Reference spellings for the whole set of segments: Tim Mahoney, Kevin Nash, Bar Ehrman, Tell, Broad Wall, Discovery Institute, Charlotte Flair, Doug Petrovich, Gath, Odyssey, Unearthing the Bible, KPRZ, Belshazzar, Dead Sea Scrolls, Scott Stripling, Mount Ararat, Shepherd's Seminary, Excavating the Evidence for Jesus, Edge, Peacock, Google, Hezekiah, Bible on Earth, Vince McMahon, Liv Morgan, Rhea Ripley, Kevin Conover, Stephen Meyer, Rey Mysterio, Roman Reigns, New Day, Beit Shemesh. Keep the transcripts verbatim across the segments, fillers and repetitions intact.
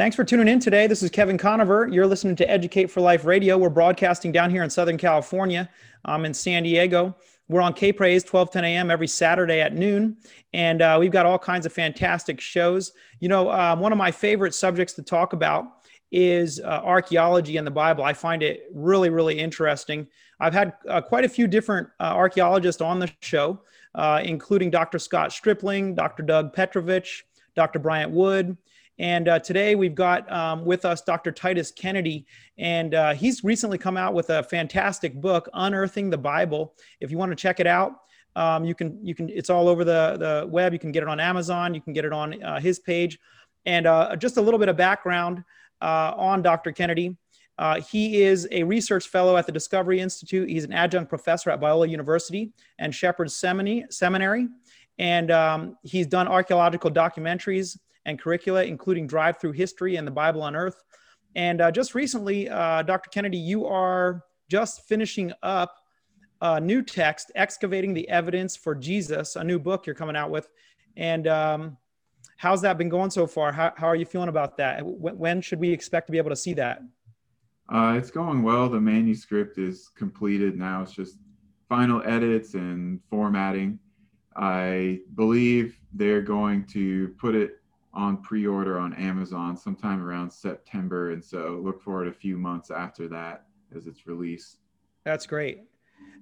Thanks for tuning in today. This is Kevin Conover. You're listening to Educate for Life Radio. We're broadcasting down here in Southern California. I'm in San Diego. We're on K P R Z, twelve ten a m every Saturday at noon. And uh, we've got all kinds of fantastic shows. You know, uh, one of my favorite subjects to talk about is uh, archaeology and the Bible. I find it really, really interesting. I've had uh, quite a few different uh, archaeologists on the show, uh, including Doctor Scott Stripling, Doctor Doug Petrovich, Doctor Bryant Wood. And uh, today we've got um, with us Doctor Titus Kennedy, and uh, he's recently come out with a fantastic book, Unearthing the Bible. If you want to check it out, um, you can. You can. It's all over the, the web. You can get it on Amazon. You can get it on uh, his page. And uh, just a little bit of background uh, on Doctor Kennedy. Uh, he is a research fellow at the Discovery Institute. He's an adjunct professor at Biola University and Shepherd's Seminary. And um, he's done archaeological documentaries and curricula, including Drive-Thru History and the Bible on Earth. And uh, just recently, uh, Doctor Kennedy, you are just finishing up a new text, Excavating the Evidence for Jesus, a new book you're coming out with. And um, how's that been going so far? How, how are you feeling about that? When, when should we expect to be able to see that? Uh, it's going well. The manuscript is completed now. It's just final edits and formatting. I believe they're going to put it on pre-order on Amazon sometime around September. And so look forward a few months after that as it's released. That's great.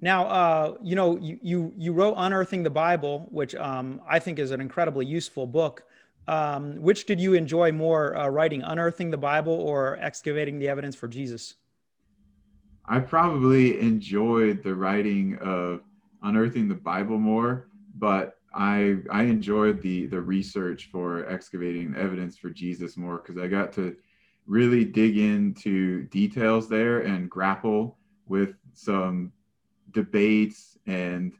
Now, uh, you know, you, you, you wrote Unearthing the Bible, which um, I think is an incredibly useful book. Um, which did you enjoy more uh, writing, Unearthing the Bible or Excavating the Evidence for Jesus? I probably enjoyed the writing of Unearthing the Bible more, but I I enjoyed the the research for Excavating the Evidence for Jesus more because I got to really dig into details there and grapple with some debates and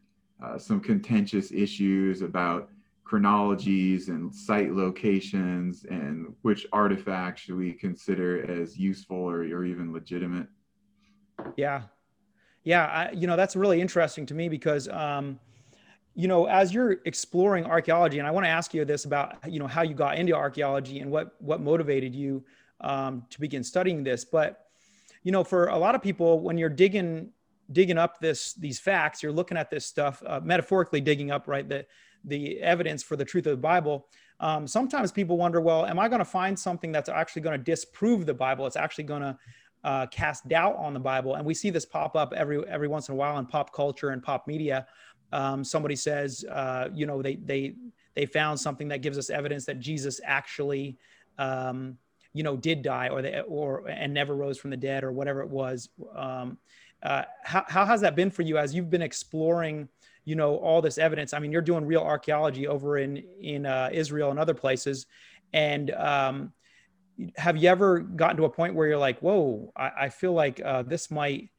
uh, some contentious issues about chronologies and site locations and which artifacts should we consider as useful or, or even legitimate. Yeah, yeah, I, you know, that's really interesting to me because um, you know, as you're exploring archaeology, and I want to ask you this about, you know, how you got into archaeology and what what motivated you um, to begin studying this. But, you know, for a lot of people, when you're digging digging up this these facts, you're looking at this stuff, uh, metaphorically digging up, right, the, the evidence for the truth of the Bible. Um, sometimes people wonder, well, am I going to find something that's actually going to disprove the Bible? It's actually going to uh, cast doubt on the Bible. And we see this pop up every every once in a while in pop culture and pop media. Um, somebody says, uh, you know, they they they found something that gives us evidence that Jesus actually, um, you know, did die or they, or and never rose from the dead or whatever it was. Um, uh, how how has that been for you as you've been exploring, you know, all this evidence? I mean, you're doing real archaeology over in in uh, Israel and other places, and um, have you ever gotten to a point where you're like, whoa, I, I feel like uh, this might.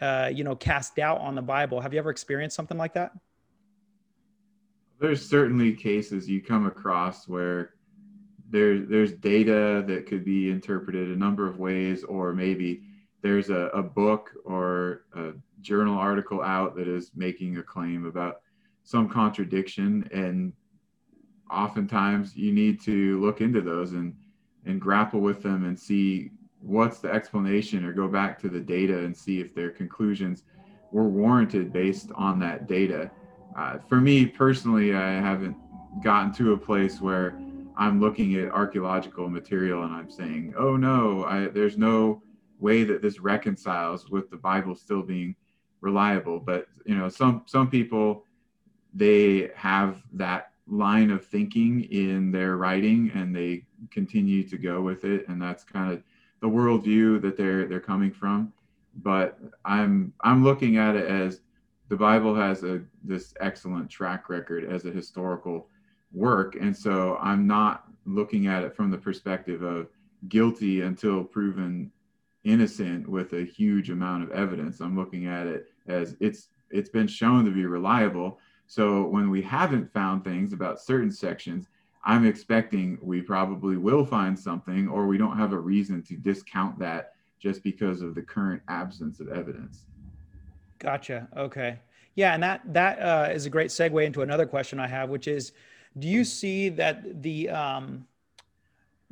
Uh, you know, cast doubt on the Bible. Have you ever experienced something like that? There's certainly cases you come across where there, there's data that could be interpreted a number of ways, or maybe there's a, a book or a journal article out that is making a claim about some contradiction. And oftentimes you need to look into those and, and grapple with them and see what's the explanation, or go back to the data and see if their conclusions were warranted based on that data. Uh, for me personally, I haven't gotten to a place where I'm looking at archaeological material and I'm saying, oh no, I, there's no way that this reconciles with the Bible still being reliable. But you know, some, some people, they have that line of thinking in their writing and they continue to go with it. And that's kind of the worldview that they're they're coming from, but I'm I'm looking at it as the Bible has a this excellent track record as a historical work, and so I'm not looking at it from the perspective of guilty until proven innocent with a huge amount of evidence. I'm looking at it as it's it's been shown to be reliable. So when we haven't found things about certain sections, I'm expecting we probably will find something, or we don't have a reason to discount that just because of the current absence of evidence. Gotcha. Okay. Yeah. And that, that uh, is a great segue into another question I have, which is, do you see that the, um,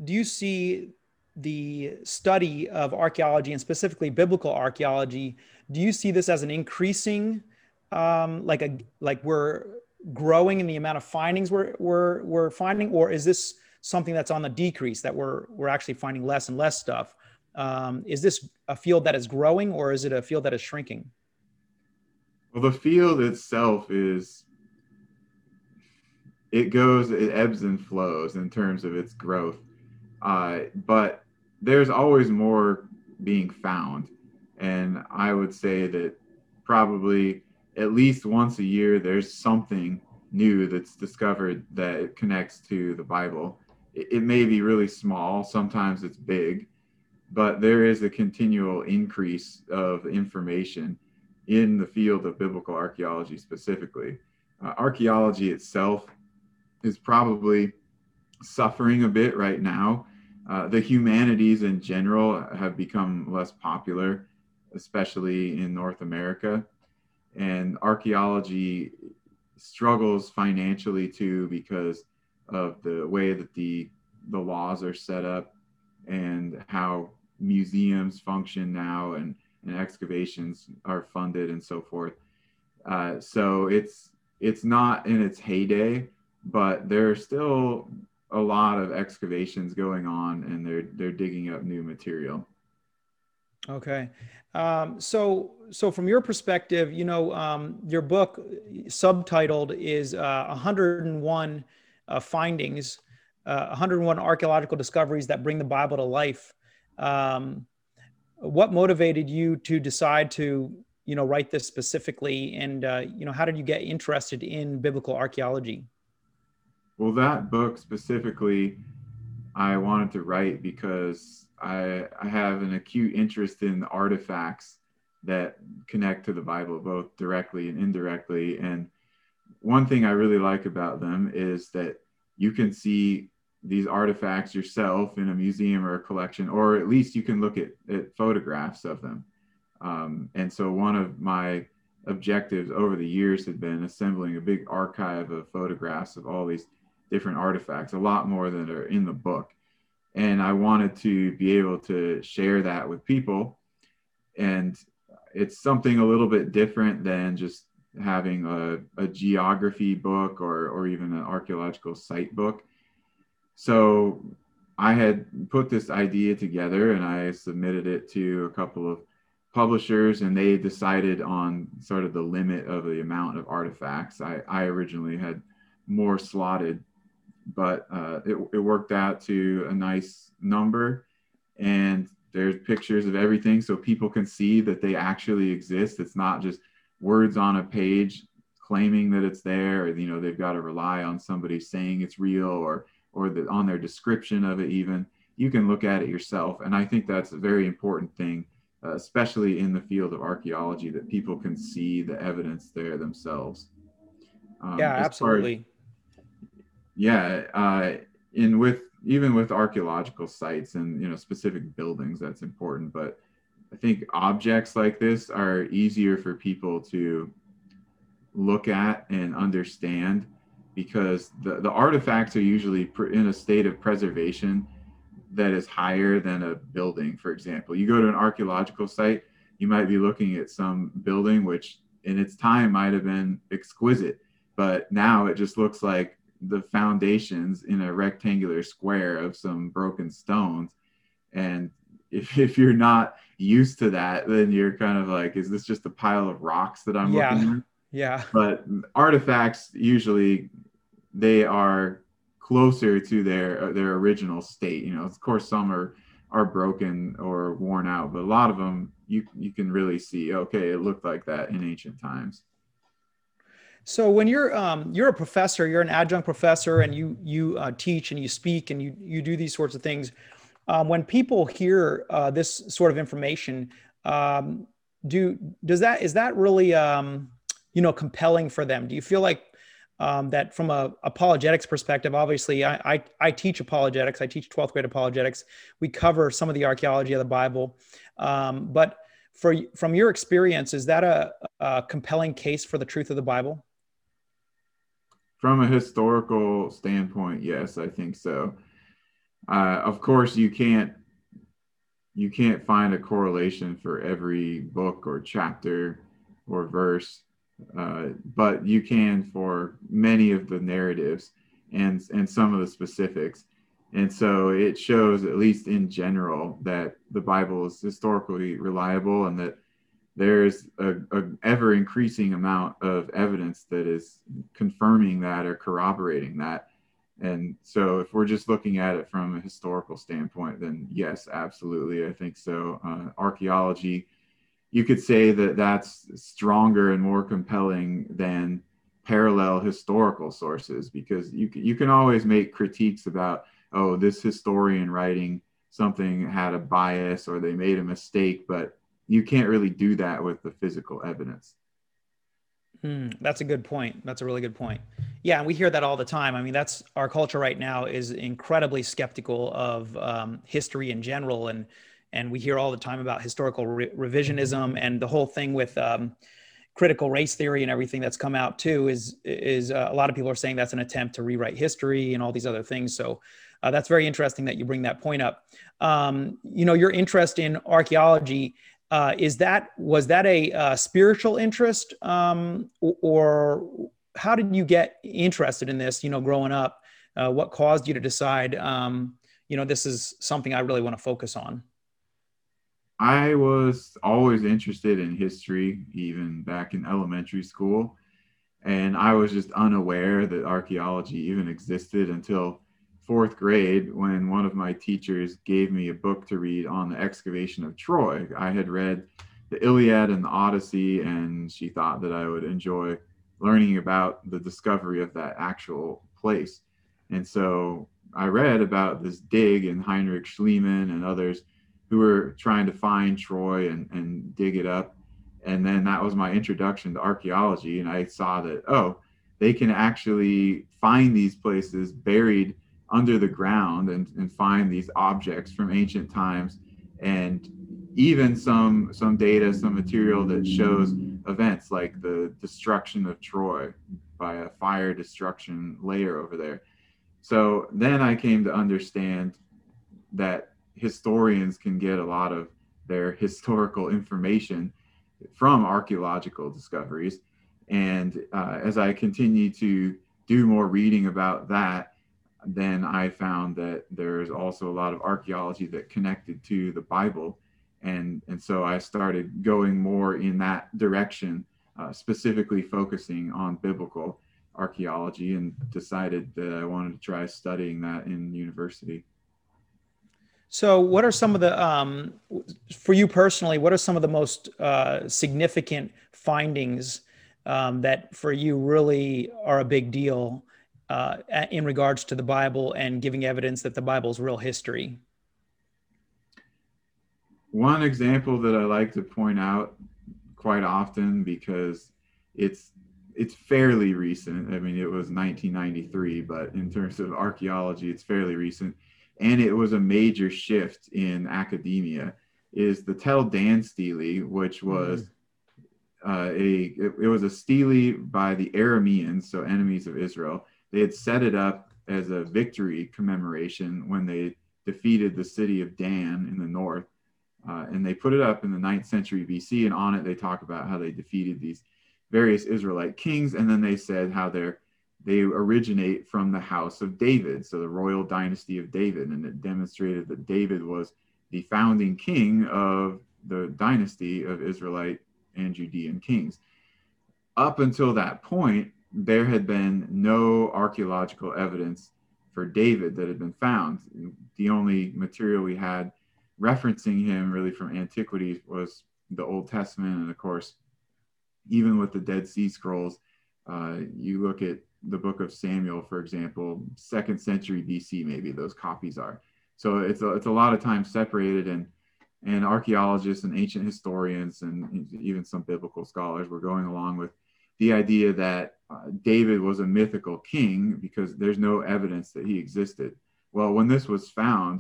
do you see the study of archaeology and specifically biblical archaeology, do you see this as an increasing, um, like a like we're growing in the amount of findings we're we're we're finding, or is this something that's on the decrease that we're we're actually finding less and less stuff? Um, is this a field that is growing, or is it a field that is shrinking? Well, the field itself is, it goes, it ebbs and flows in terms of its growth. Uh, but there's always more being found. And I would say that probably at least once a year, there's something new that's discovered that connects to the Bible. It, it may be really small, sometimes it's big, but there is a continual increase of information in the field of biblical archaeology specifically. Uh, archaeology itself is probably suffering a bit right now. Uh, the humanities in general have become less popular, especially in North America. And archaeology struggles financially too because of the way that the, the laws are set up and how museums function now and, and excavations are funded and so forth. Uh, so it's it's not in its heyday, but there are still a lot of excavations going on and they're they're digging up new material. Okay. Um, so so from your perspective, you know, um, your book subtitled is uh, one hundred one uh, Findings, uh, one hundred one Archaeological Discoveries That Bring the Bible to Life. Um, what motivated you to decide to, you know, write this specifically? And, uh, you know, how did you get interested in biblical archaeology? Well, that book specifically, I wanted to write because I, I have an acute interest in artifacts that connect to the Bible, both directly and indirectly. And one thing I really like about them is that you can see these artifacts yourself in a museum or a collection, or at least you can look at, at photographs of them. Um, and so one of my objectives over the years had been assembling a big archive of photographs of all these different artifacts, a lot more than are in the book. And I wanted to be able to share that with people. And it's something a little bit different than just having a, a geography book or, or even an archaeological site book. So I had put this idea together and I submitted it to a couple of publishers and they decided on sort of the limit of the amount of artifacts. I, I originally had more slotted, but uh, it, it worked out to a nice number and there's pictures of everything so people can see that they actually exist. It's not just words on a page claiming that it's there, or, you know, they've got to rely on somebody saying it's real or, or the, on their description of it even. You can look at it yourself. And I think that's a very important thing, uh, especially in the field of archaeology, that people can see the evidence there themselves. Um, yeah, absolutely. Yeah, uh, in with even with archaeological sites and, you know, specific buildings, that's important. But I think objects like this are easier for people to look at and understand because the, the artifacts are usually pr- in a state of preservation that is higher than a building, for example. You go to an archaeological site, you might be looking at some building which in its time might have been exquisite, but now it just looks like the foundations in a rectangular square of some broken stones. And if if you're not used to that, then you're kind of like, is this just a pile of rocks that I'm yeah. looking at? Yeah. But artifacts usually they are closer to their their original state. You know, of course some are are broken or worn out, but a lot of them you you can really see, okay, it looked like that in ancient times. So when you're um, you're a professor, you're an adjunct professor, and you you uh, teach and you speak and you you do these sorts of things. Um, when people hear uh, this sort of information, um, do does that is that really um, you know compelling for them? Do you feel like um, that from a apologetics perspective? Obviously, I, I I teach apologetics. I teach twelfth grade apologetics. We cover some of the archaeology of the Bible, um, but for from your experience, is that a, a compelling case for the truth of the Bible? From a historical standpoint, yes, I think so. Uh, of course, you can't you can't find a correlation for every book or chapter or verse, uh, but you can for many of the narratives and, and some of the specifics. And so it shows, at least in general, that the Bible is historically reliable and that there's an ever increasing amount of evidence that is confirming that or corroborating that. And so if we're just looking at it from a historical standpoint, then yes, absolutely, I think so. Uh, archaeology, you could say that that's stronger and more compelling than parallel historical sources, because you you can always make critiques about, oh, this historian writing something had a bias or they made a mistake, but you can't really do that with the physical evidence. Mm, that's a good point. That's a really good point. Yeah, and we hear that all the time. I mean, that's our culture right now, is incredibly skeptical of um, history in general. And and we hear all the time about historical re- revisionism and the whole thing with um, critical race theory and everything that's come out too is, is uh, a lot of people are saying that's an attempt to rewrite history and all these other things. So uh, that's very interesting that you bring that point up. Um, you know, your interest in archaeology, Uh, is that, was that a uh, spiritual interest, um, or how did you get interested in this, you know, growing up? Uh, what caused you to decide, um, you know, this is something I really want to focus on? I was always interested in history, even back in elementary school. And I was just unaware that archaeology even existed until fourth grade, when one of my teachers gave me a book to read on the excavation of Troy. I had read the Iliad and the Odyssey, and she thought that I would enjoy learning about the discovery of that actual place. And so I read about this dig and Heinrich Schliemann and others who were trying to find Troy and, and dig it up. And then that was my introduction to archaeology. And I saw that, oh, they can actually find these places buried under the ground and, and find these objects from ancient times, and even some some data, some material that shows events like the destruction of Troy by a fire destruction layer over there. So then I came to understand that historians can get a lot of their historical information from archaeological discoveries. And uh, as I continue to do more reading about that, then I found that there's also a lot of archaeology that connected to the Bible. And, and so I started going more in that direction, uh, specifically focusing on biblical archaeology, and decided that I wanted to try studying that in university. So what are some of the, um, for you personally, what are some of the most uh, significant findings um, that for you really are a big deal Uh, in regards to the Bible and giving evidence that the Bible is real history? One example that I like to point out quite often, because it's it's fairly recent. I mean, it was nineteen ninety-three, but in terms of archaeology, it's fairly recent. And it was a major shift in academia, is the Tel Dan Stele, which was mm-hmm. uh, a, it, it was a stele by the Arameans, so enemies of Israel. They had set it up as a victory commemoration when they defeated the city of Dan in the north. Uh, and they put it up in the ninth century B C, and on it they talk about how they defeated these various Israelite kings. And then they said how they're, they originate from the house of David, so the royal dynasty of David. And it demonstrated that David was the founding king of the dynasty of Israelite and Judean kings. Up until that point, there had been no archaeological evidence for David that had been found. The only material we had referencing him really from antiquity was the Old Testament. And of course, even with the Dead Sea Scrolls, uh, you look at the book of Samuel, for example, second century B C, maybe those copies are. So it's a, it's a lot of time separated, and and archaeologists and ancient historians and even some biblical scholars were going along with the idea that uh, David was a mythical king because there's no evidence that he existed. Well, when this was found,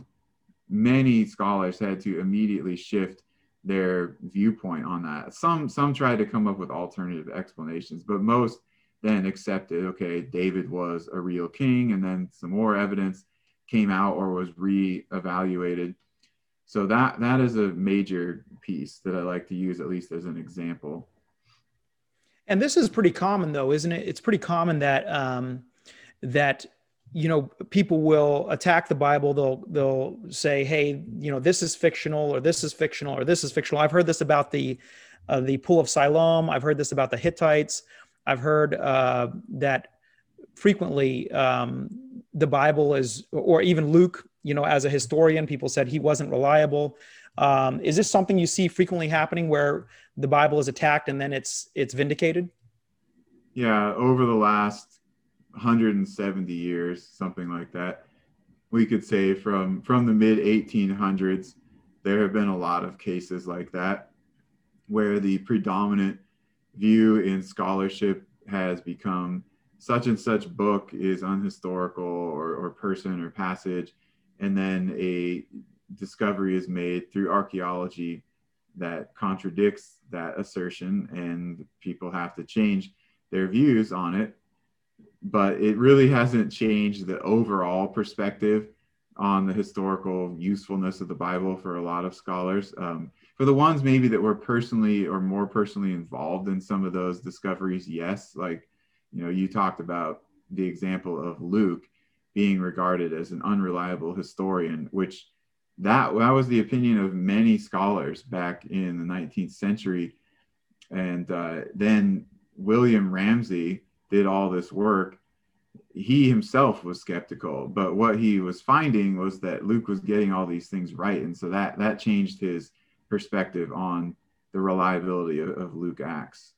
many scholars had to immediately shift their viewpoint on that. Some some tried to come up with alternative explanations, but most then accepted, okay, David was a real king, and then some more evidence came out or was re-evaluated. So that that is a major piece that I like to use, at least as an example. And this is pretty common, though, isn't it? It's pretty common that um, that you know people will attack the Bible. They'll they'll say, hey, you know, this is fictional, or this is fictional, or this is fictional. I've heard this about the uh, the Pool of Siloam. I've heard this about the Hittites. I've heard uh, that frequently um, the Bible is, or even Luke, you know, as a historian, people said he wasn't reliable. Um, is this something you see frequently happening, where the Bible is attacked and then it's it's vindicated? Yeah, over the last one hundred seventy years, something like that, we could say from from the mid eighteen hundreds, there have been a lot of cases like that, where the predominant view in scholarship has become such and such book is unhistorical, or, or person or passage, and then a discovery is made through archaeology that contradicts that assertion, and people have to change their views on it. But it really hasn't changed the overall perspective on the historical usefulness of the Bible for a lot of scholars. Um, for the ones maybe that were personally or more personally involved in some of those discoveries, yes, like, you know, you talked about the example of Luke being regarded as an unreliable historian, which that, that was the opinion of many scholars back in the nineteenth century. And uh, then William Ramsay did all this work. He himself was skeptical, but what he was finding was that Luke was getting all these things right. And so that, that changed his perspective on the reliability of, of Luke Acts.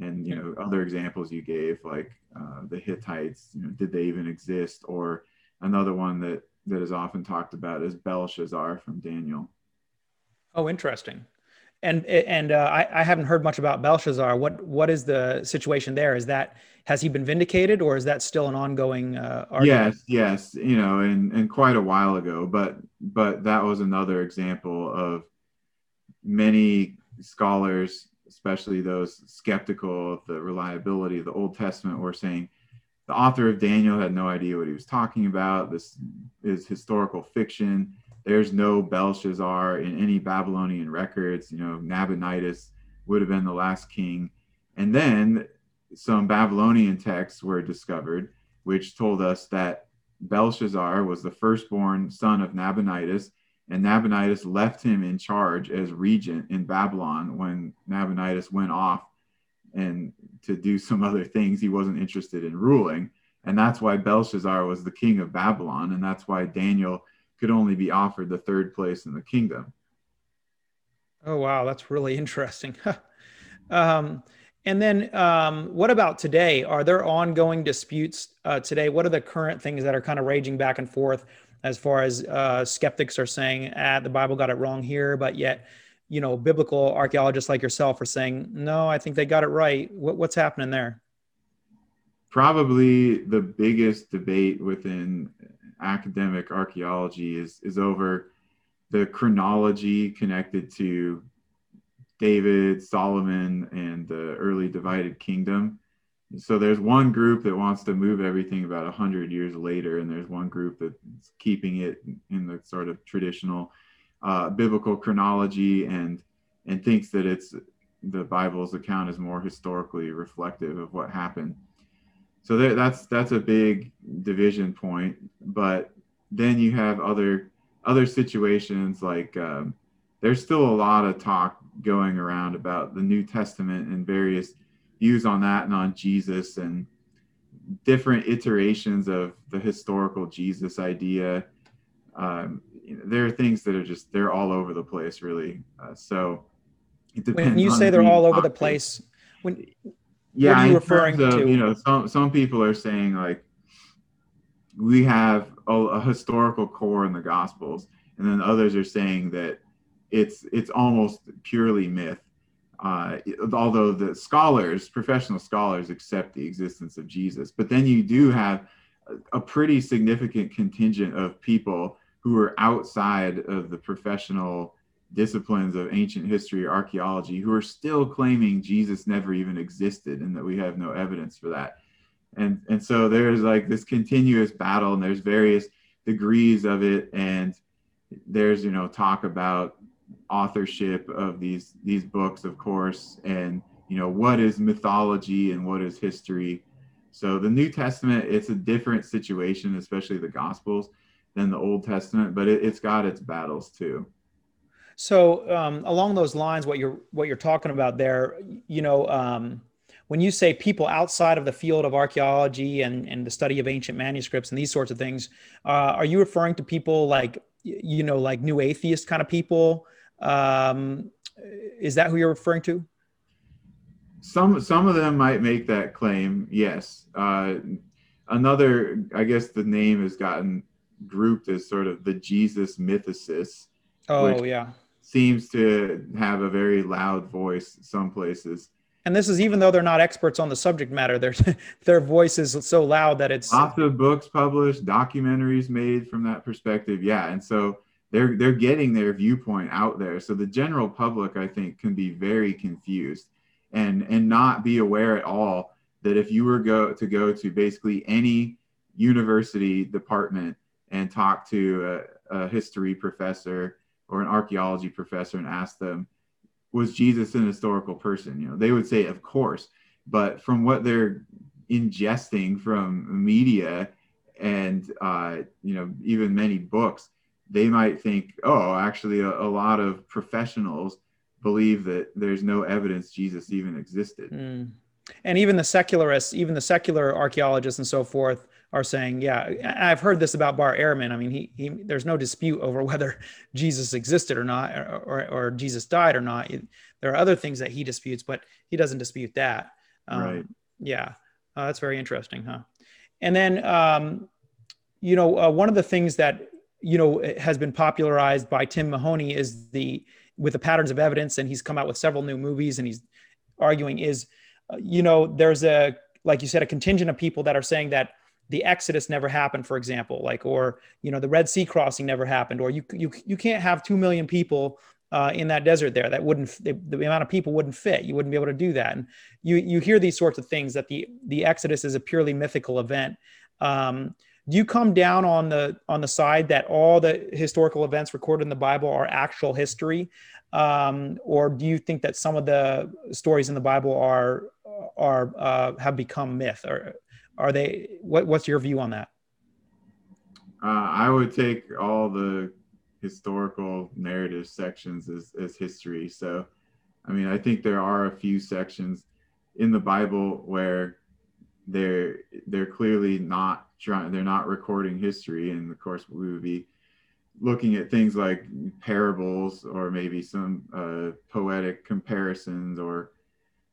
And, you know, other examples you gave, like uh, the Hittites, you know, did they even exist? Or another one that, that is often talked about is Belshazzar from Daniel. Oh, interesting. And and uh, I, I haven't heard much about Belshazzar. What what is the situation there? Is that, has he been vindicated, or is that still an ongoing uh, argument? Yes, yes, you know, and, and quite a while ago. But but that was another example of many scholars, especially those skeptical of the reliability of the Old Testament, were saying the author of Daniel had no idea what he was talking about. This is historical fiction. There's no Belshazzar in any Babylonian records. You know, Nabonidus would have been the last king. And then some Babylonian texts were discovered, which told us that Belshazzar was the firstborn son of Nabonidus, and Nabonidus left him in charge as regent in Babylon when Nabonidus went off and to do some other things. He wasn't interested in ruling. And that's why Belshazzar was the king of Babylon. And that's why Daniel could only be offered the third place in the kingdom. Oh, wow. That's really interesting. um, and then um, what about today? Are there ongoing disputes uh, today? What are the current things that are kind of raging back and forth, as far as uh, skeptics are saying, ah, the Bible got it wrong here, but yet, you know, biblical archaeologists like yourself are saying, no, I think they got it right. What, what's happening there? Probably the biggest debate within academic archaeology is, is over the chronology connected to David, Solomon, and the early divided kingdom. So there's one group that wants to move everything about one hundred years later, and there's one group that's keeping it in the sort of traditional uh, biblical chronology, and and thinks that it's the Bible's account is more historically reflective of what happened. So there, that's that's a big division point. But then you have other other situations like um, there's still a lot of talk going around about the New Testament and various views on that and on Jesus and different iterations of the historical Jesus idea. Um, there are things that are just, they're all over the place, really. Uh, so it depends. When you say they're all over the place, when, yeah, what are you referring to? You know, some, some people are saying, like, we have a, a historical core in the Gospels, and then others are saying that it's it's almost purely myth. Uh, although the scholars, professional scholars, accept the existence of Jesus. But then you do have a pretty significant contingent of people who are outside of the professional disciplines of ancient history, archaeology, who are still claiming Jesus never even existed and that we have no evidence for that. And, and so there's like this continuous battle, and there's various degrees of it. And there's, you know, talk about authorship of these these books, of course, and, you know, what is mythology and what is history. So the New Testament, it's a different situation, especially the Gospels, than the Old Testament, but it, it's got its battles too. So um, along those lines, what you're what you're talking about there, you know, um, when you say people outside of the field of archaeology and, and the study of ancient manuscripts and these sorts of things, uh, are you referring to people like, you know, like new atheist kind of people? Um, is that who you're referring to? Some some of them might make that claim, yes. Uh, another, I guess the name has gotten grouped as sort of the Jesus mythicists. Oh, which yeah. Seems to have a very loud voice some places. And this is even though they're not experts on the subject matter, their their voice is so loud that it's... Lots of books published, documentaries made from that perspective, yeah. And so they're they're getting their viewpoint out there. So the general public, I think, can be very confused and and not be aware at all that if you were go to go to basically any university department and talk to a, a history professor or an archaeology professor and ask them, was Jesus an historical person? You know, they would say, of course, but from what they're ingesting from media and, uh, you know, even many books, they might think, oh, actually a, a lot of professionals believe that there's no evidence Jesus even existed. Mm. And even the secularists, even the secular archaeologists and so forth, are saying, yeah, I've heard this about Bar Ehrman. I mean, he, he there's no dispute over whether Jesus existed or not, or, or, or Jesus died or not. It, there are other things that he disputes, but he doesn't dispute that. Um, right. Yeah, uh, that's very interesting, huh? And then, um, you know, uh, one of the things that, you know, has been popularized by Tim Mahoney is the, with the patterns of evidence, and he's come out with several new movies, and he's arguing is, uh, you know, there's a, like you said, a contingent of people that are saying that the Exodus never happened, for example, like, or, you know, the Red Sea crossing never happened, or you you you can't have two million people uh, in that desert there. That wouldn't, the, the amount of people wouldn't fit. You wouldn't be able to do that. And you you hear these sorts of things, that the, the Exodus is a purely mythical event. Um, do you come down on the, on the side that all the historical events recorded in the Bible are actual history? Um, or do you think that some of the stories in the Bible are, are, uh, have become myth, or, Are they, what, what's your view on that? Uh, I would take all the historical narrative sections as, as history. So, I mean, I think there are a few sections in the Bible where they're, they're clearly not trying, they're not recording history. And of course we would be looking at things like parables, or maybe some uh, poetic comparisons, or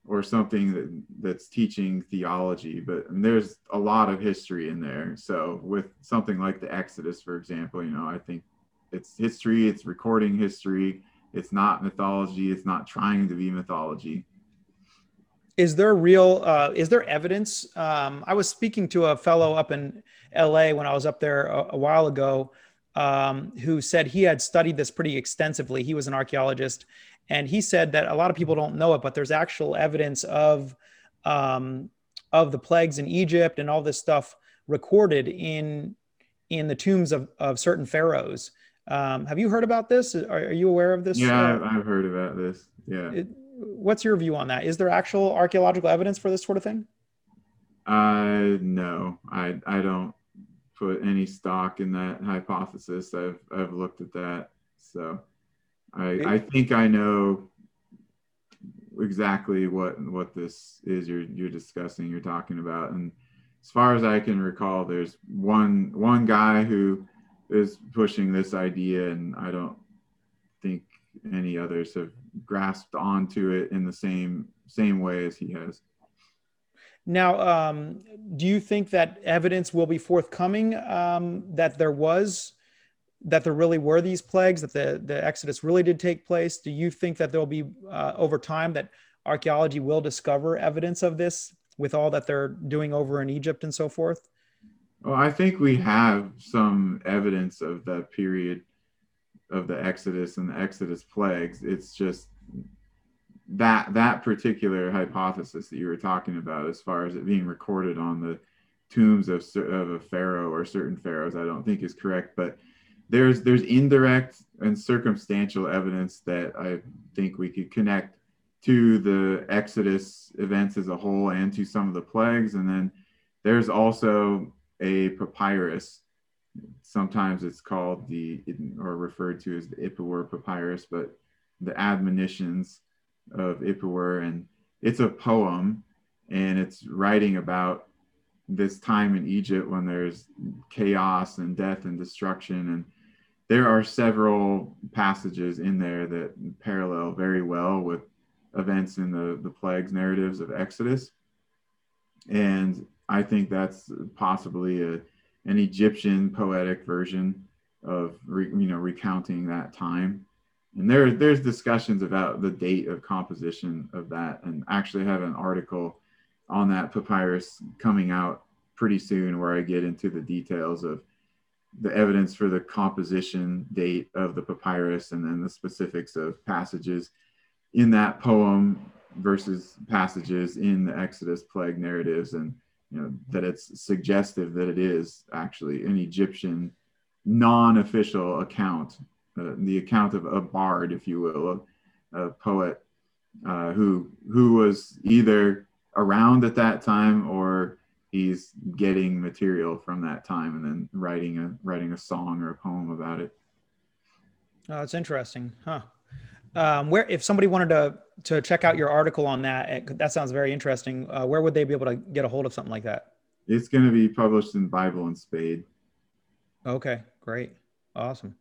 or something that, that's teaching theology, but and there's a lot of history in there. So with something like the Exodus, for example, you know, I think it's history, it's recording history, it's not mythology, it's not trying to be mythology. Is there real, uh, is there evidence? Um, I was speaking to a fellow up in L A when I was up there a, a while ago, um, who said he had studied this pretty extensively. He was an archaeologist. And he said that a lot of people don't know it, but there's actual evidence of um, of the plagues in Egypt and all this stuff recorded in in the tombs of, of certain pharaohs. Um, have you heard about this? Are, are you aware of this? Yeah, I've, I've heard about this. Yeah. It, what's your view on that? Is there actual archaeological evidence for this sort of thing? Uh, no, I I don't put any stock in that hypothesis. I've I've looked at that, so. I, I think I know exactly what what this is you're you're discussing, you're talking about. And as far as I can recall, there's one one guy who is pushing this idea, and I don't think any others have grasped onto it in the same same way as he has. Now, um, do you think that evidence will be forthcoming um, that there was? that there really were these plagues, that the, the Exodus really did take place? Do you think that there'll be, uh, over time, that archaeology will discover evidence of this with all that they're doing over in Egypt and so forth? Well, I think we have some evidence of the period of the Exodus and the Exodus plagues. It's just that that particular hypothesis that you were talking about, as far as it being recorded on the tombs of, of a pharaoh or certain pharaohs, I don't think is correct, but there's there's indirect and circumstantial evidence that I think we could connect to the Exodus events as a whole and to some of the plagues. And then there's also a papyrus. Sometimes it's called the, or referred to as the Ipuwer papyrus, but the Admonitions of Ipuwer. And it's a poem, and it's writing about this time in Egypt when there's chaos and death and destruction. And there are several passages in there that parallel very well with events in the, the plagues narratives of Exodus. And I think that's possibly a, an Egyptian poetic version of, re, you know, recounting that time. And there, there's discussions about the date of composition of that, and actually have an article on that papyrus coming out pretty soon where I get into the details of the evidence for the composition date of the papyrus, and then the specifics of passages in that poem versus passages in the Exodus plague narratives, and you know that it's suggestive that it is actually an Egyptian non-official account, uh, the account of a bard, if you will, a, a poet uh, who who was either around at that time, or he's getting material from that time and then writing a writing a song or a poem about it. Oh, that's interesting, huh? Um, where, if somebody wanted to to check out your article on that, it, that sounds very interesting. Uh, where would they be able to get a hold of something like that? It's going to be published in Bible and Spade. Okay, great, awesome.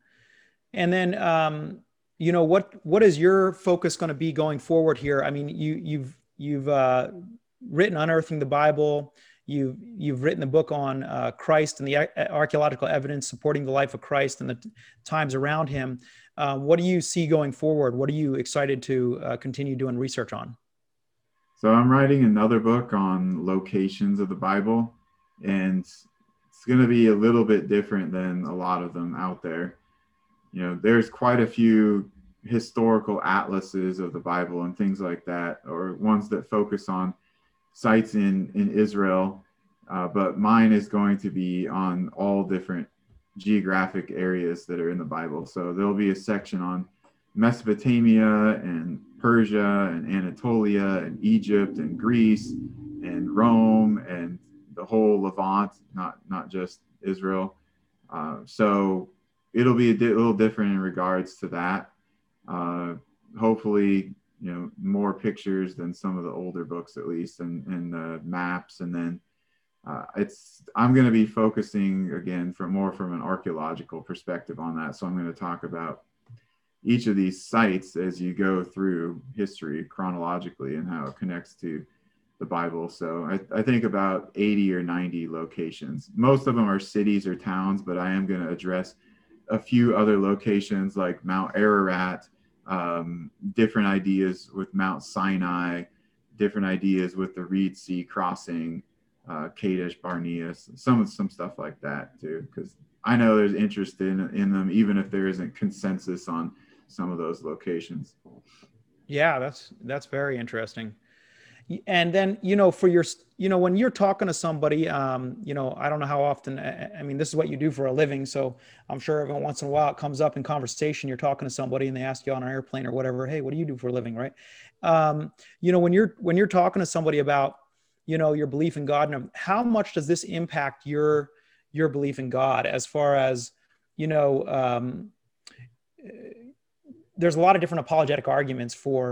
And then, um, you know, what what is your focus going to be going forward here? I mean, you you've you've uh, written Unearthing the Bible. You've you've written a book on uh, Christ and the archaeological evidence supporting the life of Christ and the t- times around him. Uh, what do you see going forward? What are you excited to uh, continue doing research on? So I'm writing another book on locations of the Bible, and it's going to be a little bit different than a lot of them out there. You know, there's quite a few historical atlases of the Bible and things like that, or ones that focus on sites in, in Israel, uh, but mine is going to be on all different geographic areas that are in the Bible. So there'll be a section on Mesopotamia and Persia and Anatolia and Egypt and Greece and Rome and the whole Levant, not not just Israel. Uh, so it'll be a di- little different in regards to that. Uh, hopefully, you know, more pictures than some of the older books, at least, and and the uh, maps, and then. Uh, it's I'm going to be focusing again from more from an archaeological perspective on that. So I'm going to talk about each of these sites as you go through history chronologically and how it connects to the Bible. So I, I think about eighty or ninety locations. Most of them are cities or towns, but I am going to address a few other locations like Mount Ararat, um, different ideas with Mount Sinai, different ideas with the Reed Sea crossing, Uh, Kadesh Barnea, some some stuff like that too, because I know there's interest in in them, even if there isn't consensus on some of those locations. Yeah, that's that's very interesting. And then, you know, for your, you know, when you're talking to somebody, um, you know, I don't know how often, I, I mean, this is what you do for a living. So I'm sure every once in a while it comes up in conversation, you're talking to somebody and they ask you on an airplane or whatever, hey, what do you do for a living, right? Um, you know, when you're, when you're talking to somebody about, you know, your belief in God, and how much does this impact your, your belief in God as far as, you know, um, there's a lot of different apologetic arguments for,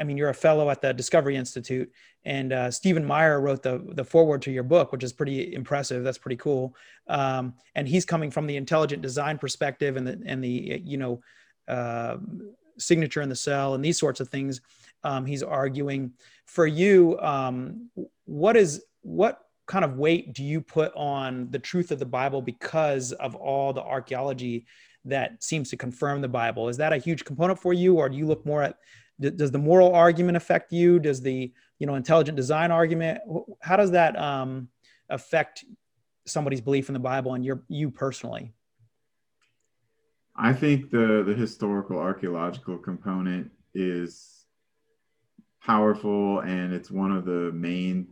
I mean, you're a fellow at the Discovery Institute, and uh, Stephen Meyer wrote the, the foreword to your book, which is pretty impressive. That's pretty cool. Um, and he's coming from the intelligent design perspective and the, and the, you know, uh, signature in the cell and these sorts of things. Um, he's arguing for you. Um, what is what kind of weight do you put on the truth of the Bible because of all the archaeology that seems to confirm the Bible? Is that a huge component for you, or do you look more at th- does the moral argument affect you? Does the you know intelligent design argument? How does that um, affect somebody's belief in the Bible and your you personally? I think the the historical archaeological component is powerful, and it's one of the main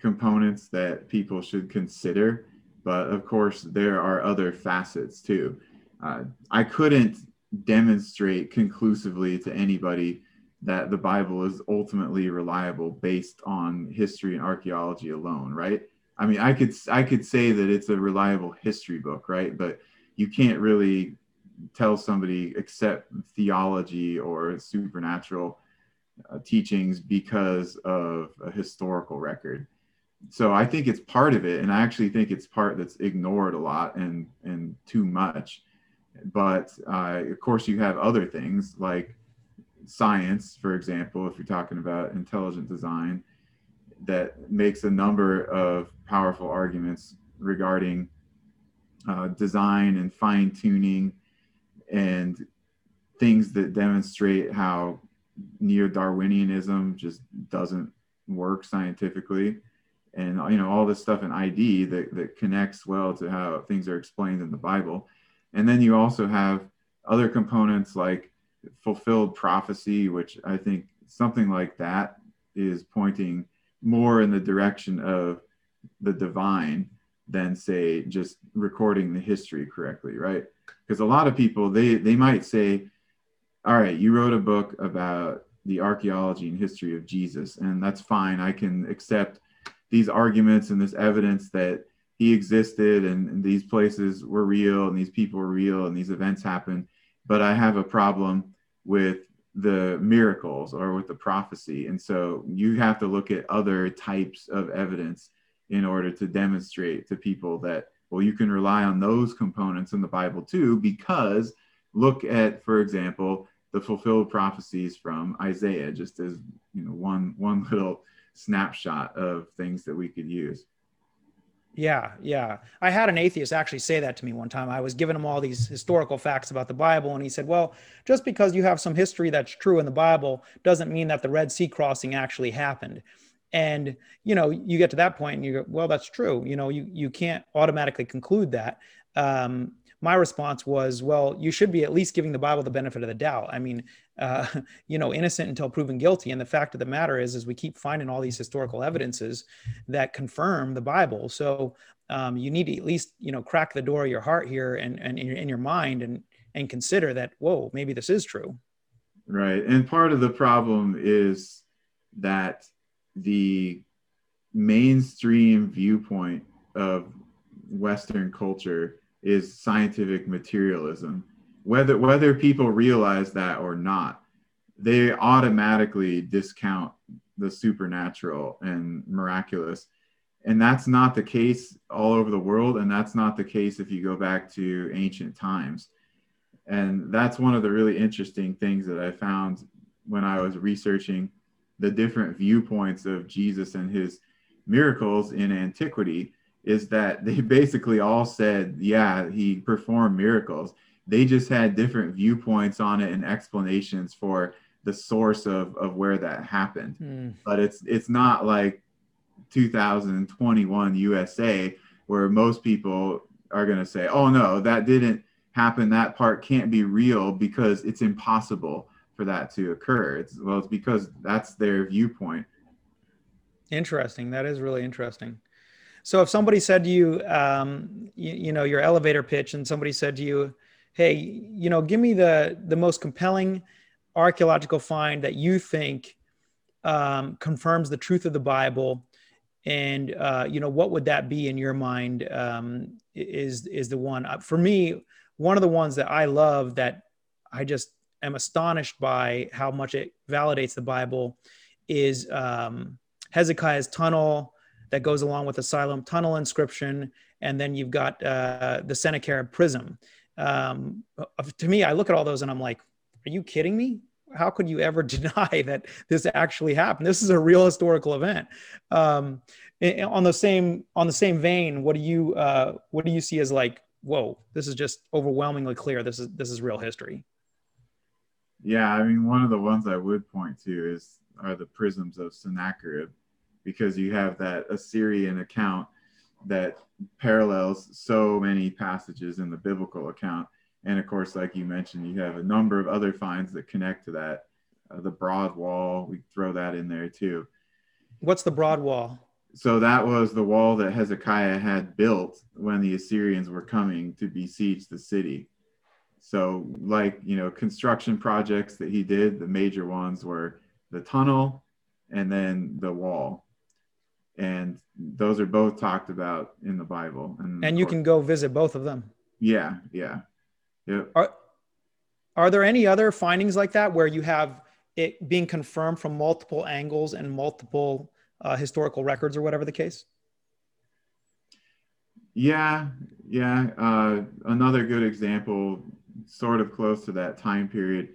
components that people should consider. But of course, there are other facets too. uh, I couldn't demonstrate conclusively to anybody that the Bible is ultimately reliable based on history and archaeology alone, right? I mean, I could I could say that it's a reliable history book, right? But you can't really tell somebody except theology or supernatural uh, teachings because of a historical record. So I think it's part of it, and I actually think it's part that's ignored a lot and and too much. But uh, of course, you have other things like science, for example, if you're talking about intelligent design, that makes a number of powerful arguments regarding uh, design and fine-tuning and things that demonstrate how neo-Darwinianism just doesn't work scientifically. And, you know, all this stuff in I D that, that connects well to how things are explained in the Bible. And then you also have other components like fulfilled prophecy, which I think something like that is pointing more in the direction of the divine than, say, just recording the history correctly, right? Because a lot of people, they they might say, all right, you wrote a book about the archaeology and history of Jesus, and that's fine. I can accept these arguments and this evidence that he existed and, and these places were real and these people were real and these events happened, but I have a problem with the miracles or with the prophecy. And so you have to look at other types of evidence in order to demonstrate to people that, well, you can rely on those components in the Bible too, because look at, for example, the fulfilled prophecies from Isaiah, just as, you know, one, one little snapshot of things that we could use. Yeah, yeah. I had an atheist actually say that to me one time. I was giving him all these historical facts about the Bible, and he said, well, just because you have some history that's true in the Bible doesn't mean that the Red Sea crossing actually happened. And, you know, you get to that point and you go, well, that's true. You know, you, you can't automatically conclude that. Um, my response was, well, you should be at least giving the Bible the benefit of the doubt. I mean, uh, you know, innocent until proven guilty. And the fact of the matter is, is we keep finding all these historical evidences that confirm the Bible. So um, you need to at least, you know, crack the door of your heart here and, and in, your, in your mind and, and consider that, whoa, maybe this is true. Right. And part of the problem is that the mainstream viewpoint of Western culture is scientific materialism. Whether whether people realize that or not, they automatically discount the supernatural and miraculous. And that's not the case all over the world, and that's not the case if you go back to ancient times. And that's one of the really interesting things that I found when I was researching the different viewpoints of Jesus and his miracles in antiquity, is that they basically all said, yeah, he performed miracles. They just had different viewpoints on it and explanations for the source of, of where that happened. Mm. But it's it's not like two thousand twenty-one U S A, where most people are going to say, oh, no, that didn't happen. That part can't be real because it's impossible for that to occur. It's, well, it's because that's their viewpoint. Interesting. That is really interesting. So if somebody said to you, um, you, you know, your elevator pitch, and somebody said to you, hey, you know, give me the, the most compelling archaeological find that you think um, confirms the truth of the Bible. And, uh, you know, what would that be in your mind um, is, is the one? For me, one of the ones that I love, that I just am astonished by how much it validates the Bible, is um, Hezekiah's tunnel that goes along with the Siloam Tunnel inscription. And then you've got uh, the Sennacherib Prism. Um, to me, I look at all those and I'm like, are you kidding me? How could you ever deny that this actually happened? This is a real historical event. Um, on the same on the same vein, what do you uh, what do you see as like, whoa, this is just overwhelmingly clear. This is this is real history. Yeah, I mean, one of the ones I would point to is are the prisms of Sennacherib, because you have that Assyrian account that parallels so many passages in the biblical account. And of course, like you mentioned, you have a number of other finds that connect to that. Uh, the Broad Wall, we throw that in there too. What's the Broad Wall? So that was the wall that Hezekiah had built when the Assyrians were coming to besiege the city. So like, you know, construction projects that he did, the major ones were the tunnel and then the wall. And those are both talked about in the Bible. And, and you can go visit both of them. Yeah, yeah. Yep. Are, are there any other findings like that where you have it being confirmed from multiple angles and multiple uh, historical records or whatever the case? Yeah, yeah. Uh, another good example, sort of close to that time period,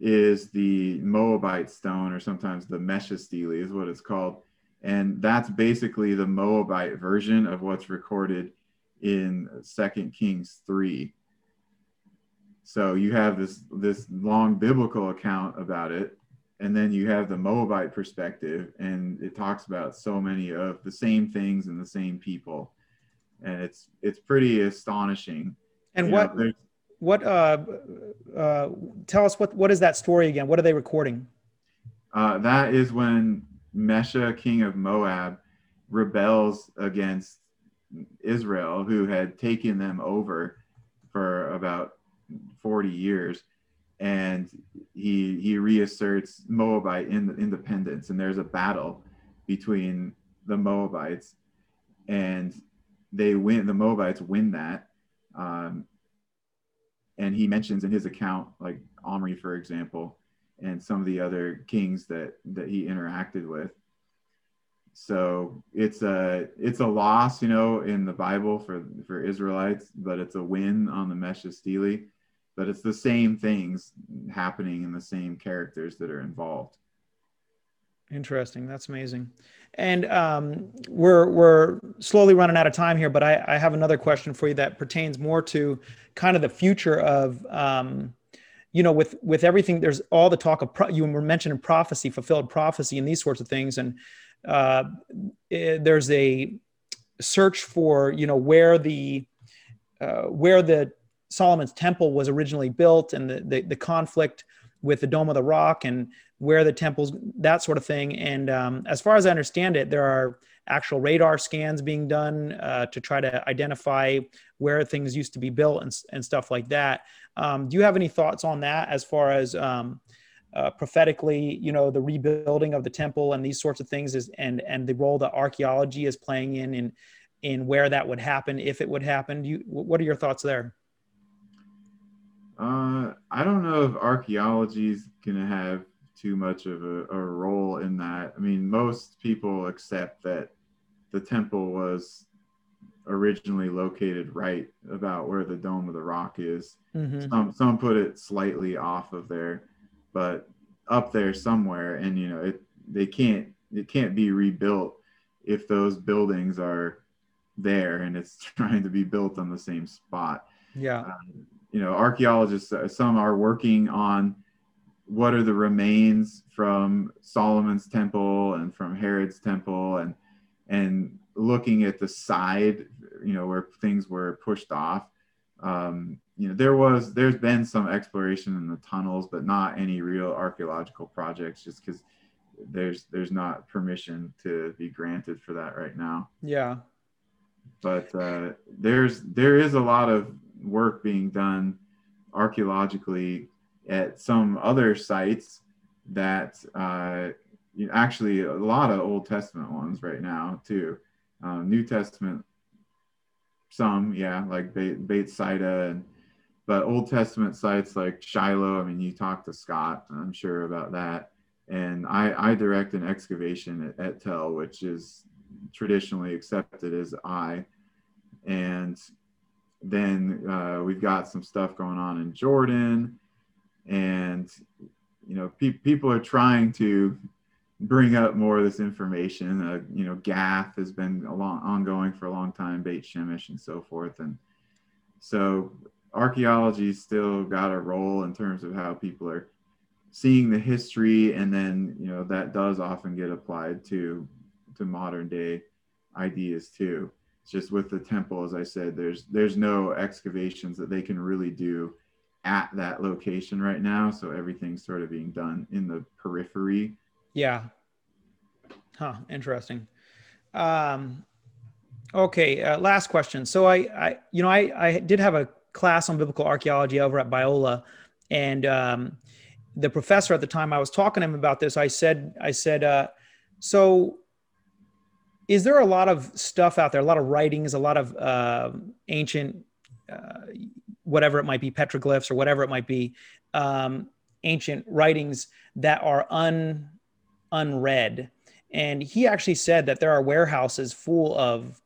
is the Moabite stone, or sometimes the Mesha Stele is what it's called. And that's basically the Moabite version of what's recorded in Second Kings three. So you have this, this long biblical account about it, and then you have the Moabite perspective, and it talks about so many of the same things and the same people. And it's it's pretty astonishing. And you what, know, what uh, uh, tell us, what what is that story again? What are they recording? Uh, that is when Mesha, king of Moab, rebels against Israel, who had taken them over for about forty years, and he he reasserts Moabite independence, and there's a battle between the Moabites, and they win. The Moabites win that, um, and he mentions in his account, like Omri, for example, and some of the other kings that that he interacted with. So it's a it's a loss, you know, in the Bible for for Israelites, but it's a win on the Mesha Stele. But it's the same things happening in the same characters that are involved. Interesting. That's amazing. And um, we're we're slowly running out of time here, but I, I have another question for you that pertains more to kind of the future of, um, you know, with with everything. There's all the talk of, pro- you were mentioning prophecy, fulfilled prophecy, and these sorts of things. And uh, it, there's a search for, you know, where the, uh, where the Solomon's temple was originally built, and the, the, the conflict with the Dome of the Rock, and where the temples, that sort of thing. And um, as far as I understand it, there are actual radar scans being done uh, to try to identify where things used to be built and, and stuff like that. Um, do you have any thoughts on that as far as um, uh, prophetically, you know, the rebuilding of the temple and these sorts of things, is, and, and the role that archaeology is playing in, in, in where that would happen, if it would happen? Do you, what are your thoughts there? Uh, I don't know if archaeology is going to have too much of a, a role in that. I mean, most people accept that the temple was originally located right about where the Dome of the Rock is. Mm-hmm. Some some put it slightly off of there, but up there somewhere. And you know, it they can't it can't be rebuilt if those buildings are there and it's trying to be built on the same spot. Yeah. Um, You know, archaeologists, uh, some are working on what are the remains from Solomon's temple and from Herod's temple, and and looking at the side, you know, where things were pushed off. Um, you know, there was, there's been some exploration in the tunnels, but not any real archaeological projects, just because there's there's not permission to be granted for that right now. Yeah. But uh, there's there is a lot of work being done archaeologically at some other sites that uh, actually a lot of Old Testament ones right now too. Um, New Testament, some, yeah, like Bait, Bait Sida, and, but Old Testament sites like Shiloh. I mean, you talked to Scott, I'm sure, about that. And I, I direct an excavation at, at Tell, which is traditionally accepted as I. And then uh, we've got some stuff going on in Jordan, and you know, pe- people are trying to bring up more of this information. Uh, you know, Gath has been a long, ongoing for a long time, Beit Shemesh, and so forth. And so archaeology's still got a role in terms of how people are seeing the history, and then you know that does often get applied to to modern day ideas too. Just with the temple, as I said, there's there's no excavations that they can really do at that location right now. So everything's sort of being done in the periphery. Yeah. Huh. Interesting. Um, okay. Uh, last question. So I, I, you know, I, I did have a class on biblical archaeology over at Biola, and um, the professor at the time, I was talking to him about this. I said, I said, uh, so is there a lot of stuff out there, a lot of writings, a lot of uh, ancient, uh, whatever it might be, petroglyphs or whatever it might be, um, ancient writings that are un unread? And he actually said that there are warehouses full of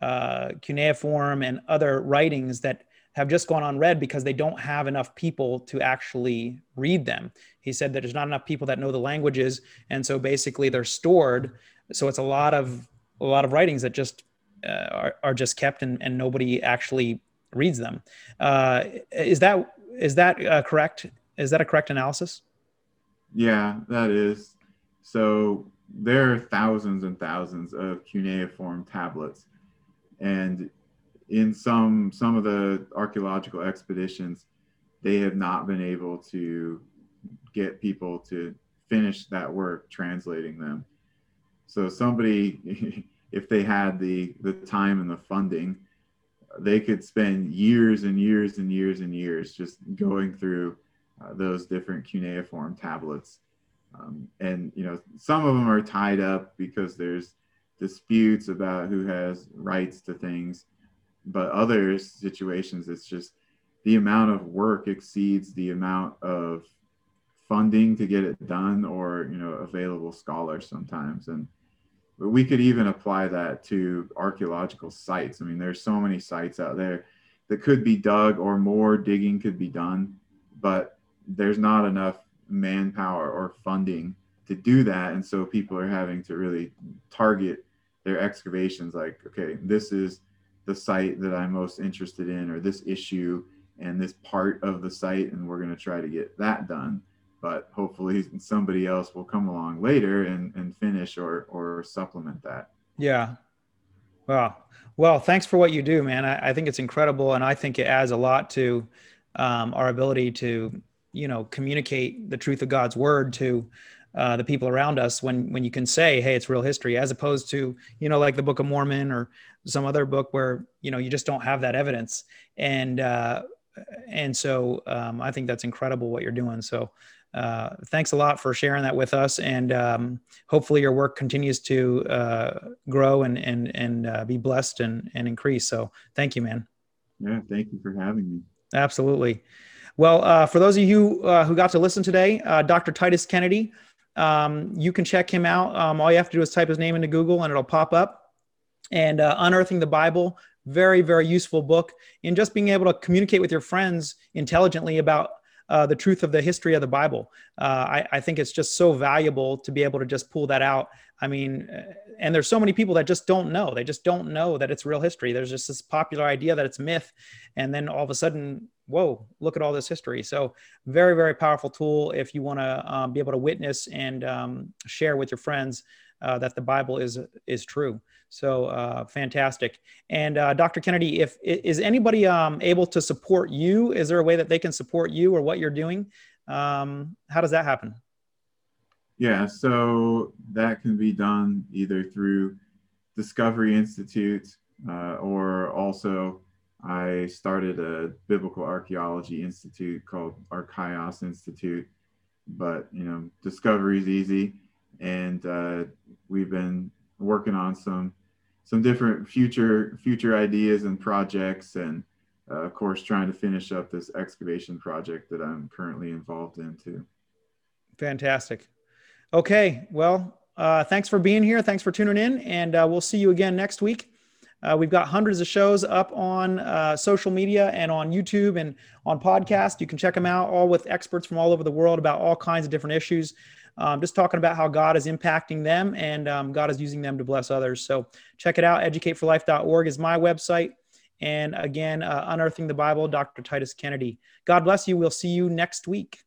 uh, cuneiform and other writings that have just gone unread because they don't have enough people to actually read them. He said that there's not enough people that know the languages, and so basically they're stored. So it's a lot of a lot of writings that just uh, are, are just kept, and, and nobody actually reads them. Uh, is that is that uh, correct? Is that a correct analysis? Yeah, that is. So there are thousands and thousands of cuneiform tablets, and in some some of the archaeological expeditions, they have not been able to get people to finish that work translating them. So somebody, if they had the, the time and the funding, they could spend years and years and years and years just going through uh, those different cuneiform tablets. Um, and, you know, some of them are tied up because there's disputes about who has rights to things, but other situations, it's just the amount of work exceeds the amount of funding to get it done, or, you know, available scholars sometimes. And but we could even apply that to archaeological sites. I mean, there's so many sites out there that could be dug, or more digging could be done, but there's not enough manpower or funding to do that. And so people are having to really target their excavations like, okay, this is the site that I'm most interested in, or this issue and this part of the site, and we're going to try to get that done. But hopefully somebody else will come along later and, and finish or or supplement that. Yeah. Wow. Well, thanks for what you do, man. I, I think it's incredible, and I think it adds a lot to um, our ability to, you know, communicate the truth of God's word to uh, the people around us when, when you can say, hey, it's real history, as opposed to, you know, like the Book of Mormon or some other book where, you know, you just don't have that evidence. And, uh, and so um, I think that's incredible what you're doing. So uh, thanks a lot for sharing that with us. And um, hopefully your work continues to uh, grow and, and, and uh, be blessed and, and increase. So thank you, man. Yeah. Thank you for having me. Absolutely. Well, uh, for those of you uh, who got to listen today, uh, Doctor Titus Kennedy, um, you can check him out. Um, all you have to do is type his name into Google and it'll pop up. And uh, Unearthing the Bible, very, very useful book in just being able to communicate with your friends intelligently about uh, the truth of the history of the Bible. Uh, I, I think it's just so valuable to be able to just pull that out. I mean, and there's so many people that just don't know. They just don't know that it's real history. There's just this popular idea that it's myth. And then all of a sudden, whoa, look at all this history. So very, very powerful tool if you want to um, be able to witness and um, share with your friends uh, that the Bible is is true. So uh, fantastic. And uh, Doctor Kennedy, if is anybody um, able to support you? Is there a way that they can support you or what you're doing? Um, how does that happen? Yeah, so that can be done either through Discovery Institute uh, or also I started a biblical archaeology institute called Archaeos Institute, but, you know, discovery is easy. And uh, we've been working on some some different future future ideas and projects, and uh, of course, trying to finish up this excavation project that I'm currently involved in too. Fantastic. Okay, well, uh, thanks for being here. Thanks for tuning in, and uh, we'll see you again next week. Uh, we've got hundreds of shows up on uh, social media and on YouTube and on podcast. You can check them out, all with experts from all over the world about all kinds of different issues. Um, just talking about how God is impacting them and um, God is using them to bless others. So check it out. educate for life dot org is my website. And again, uh, Unearthing the Bible, Doctor Titus Kennedy. God bless you. We'll see you next week.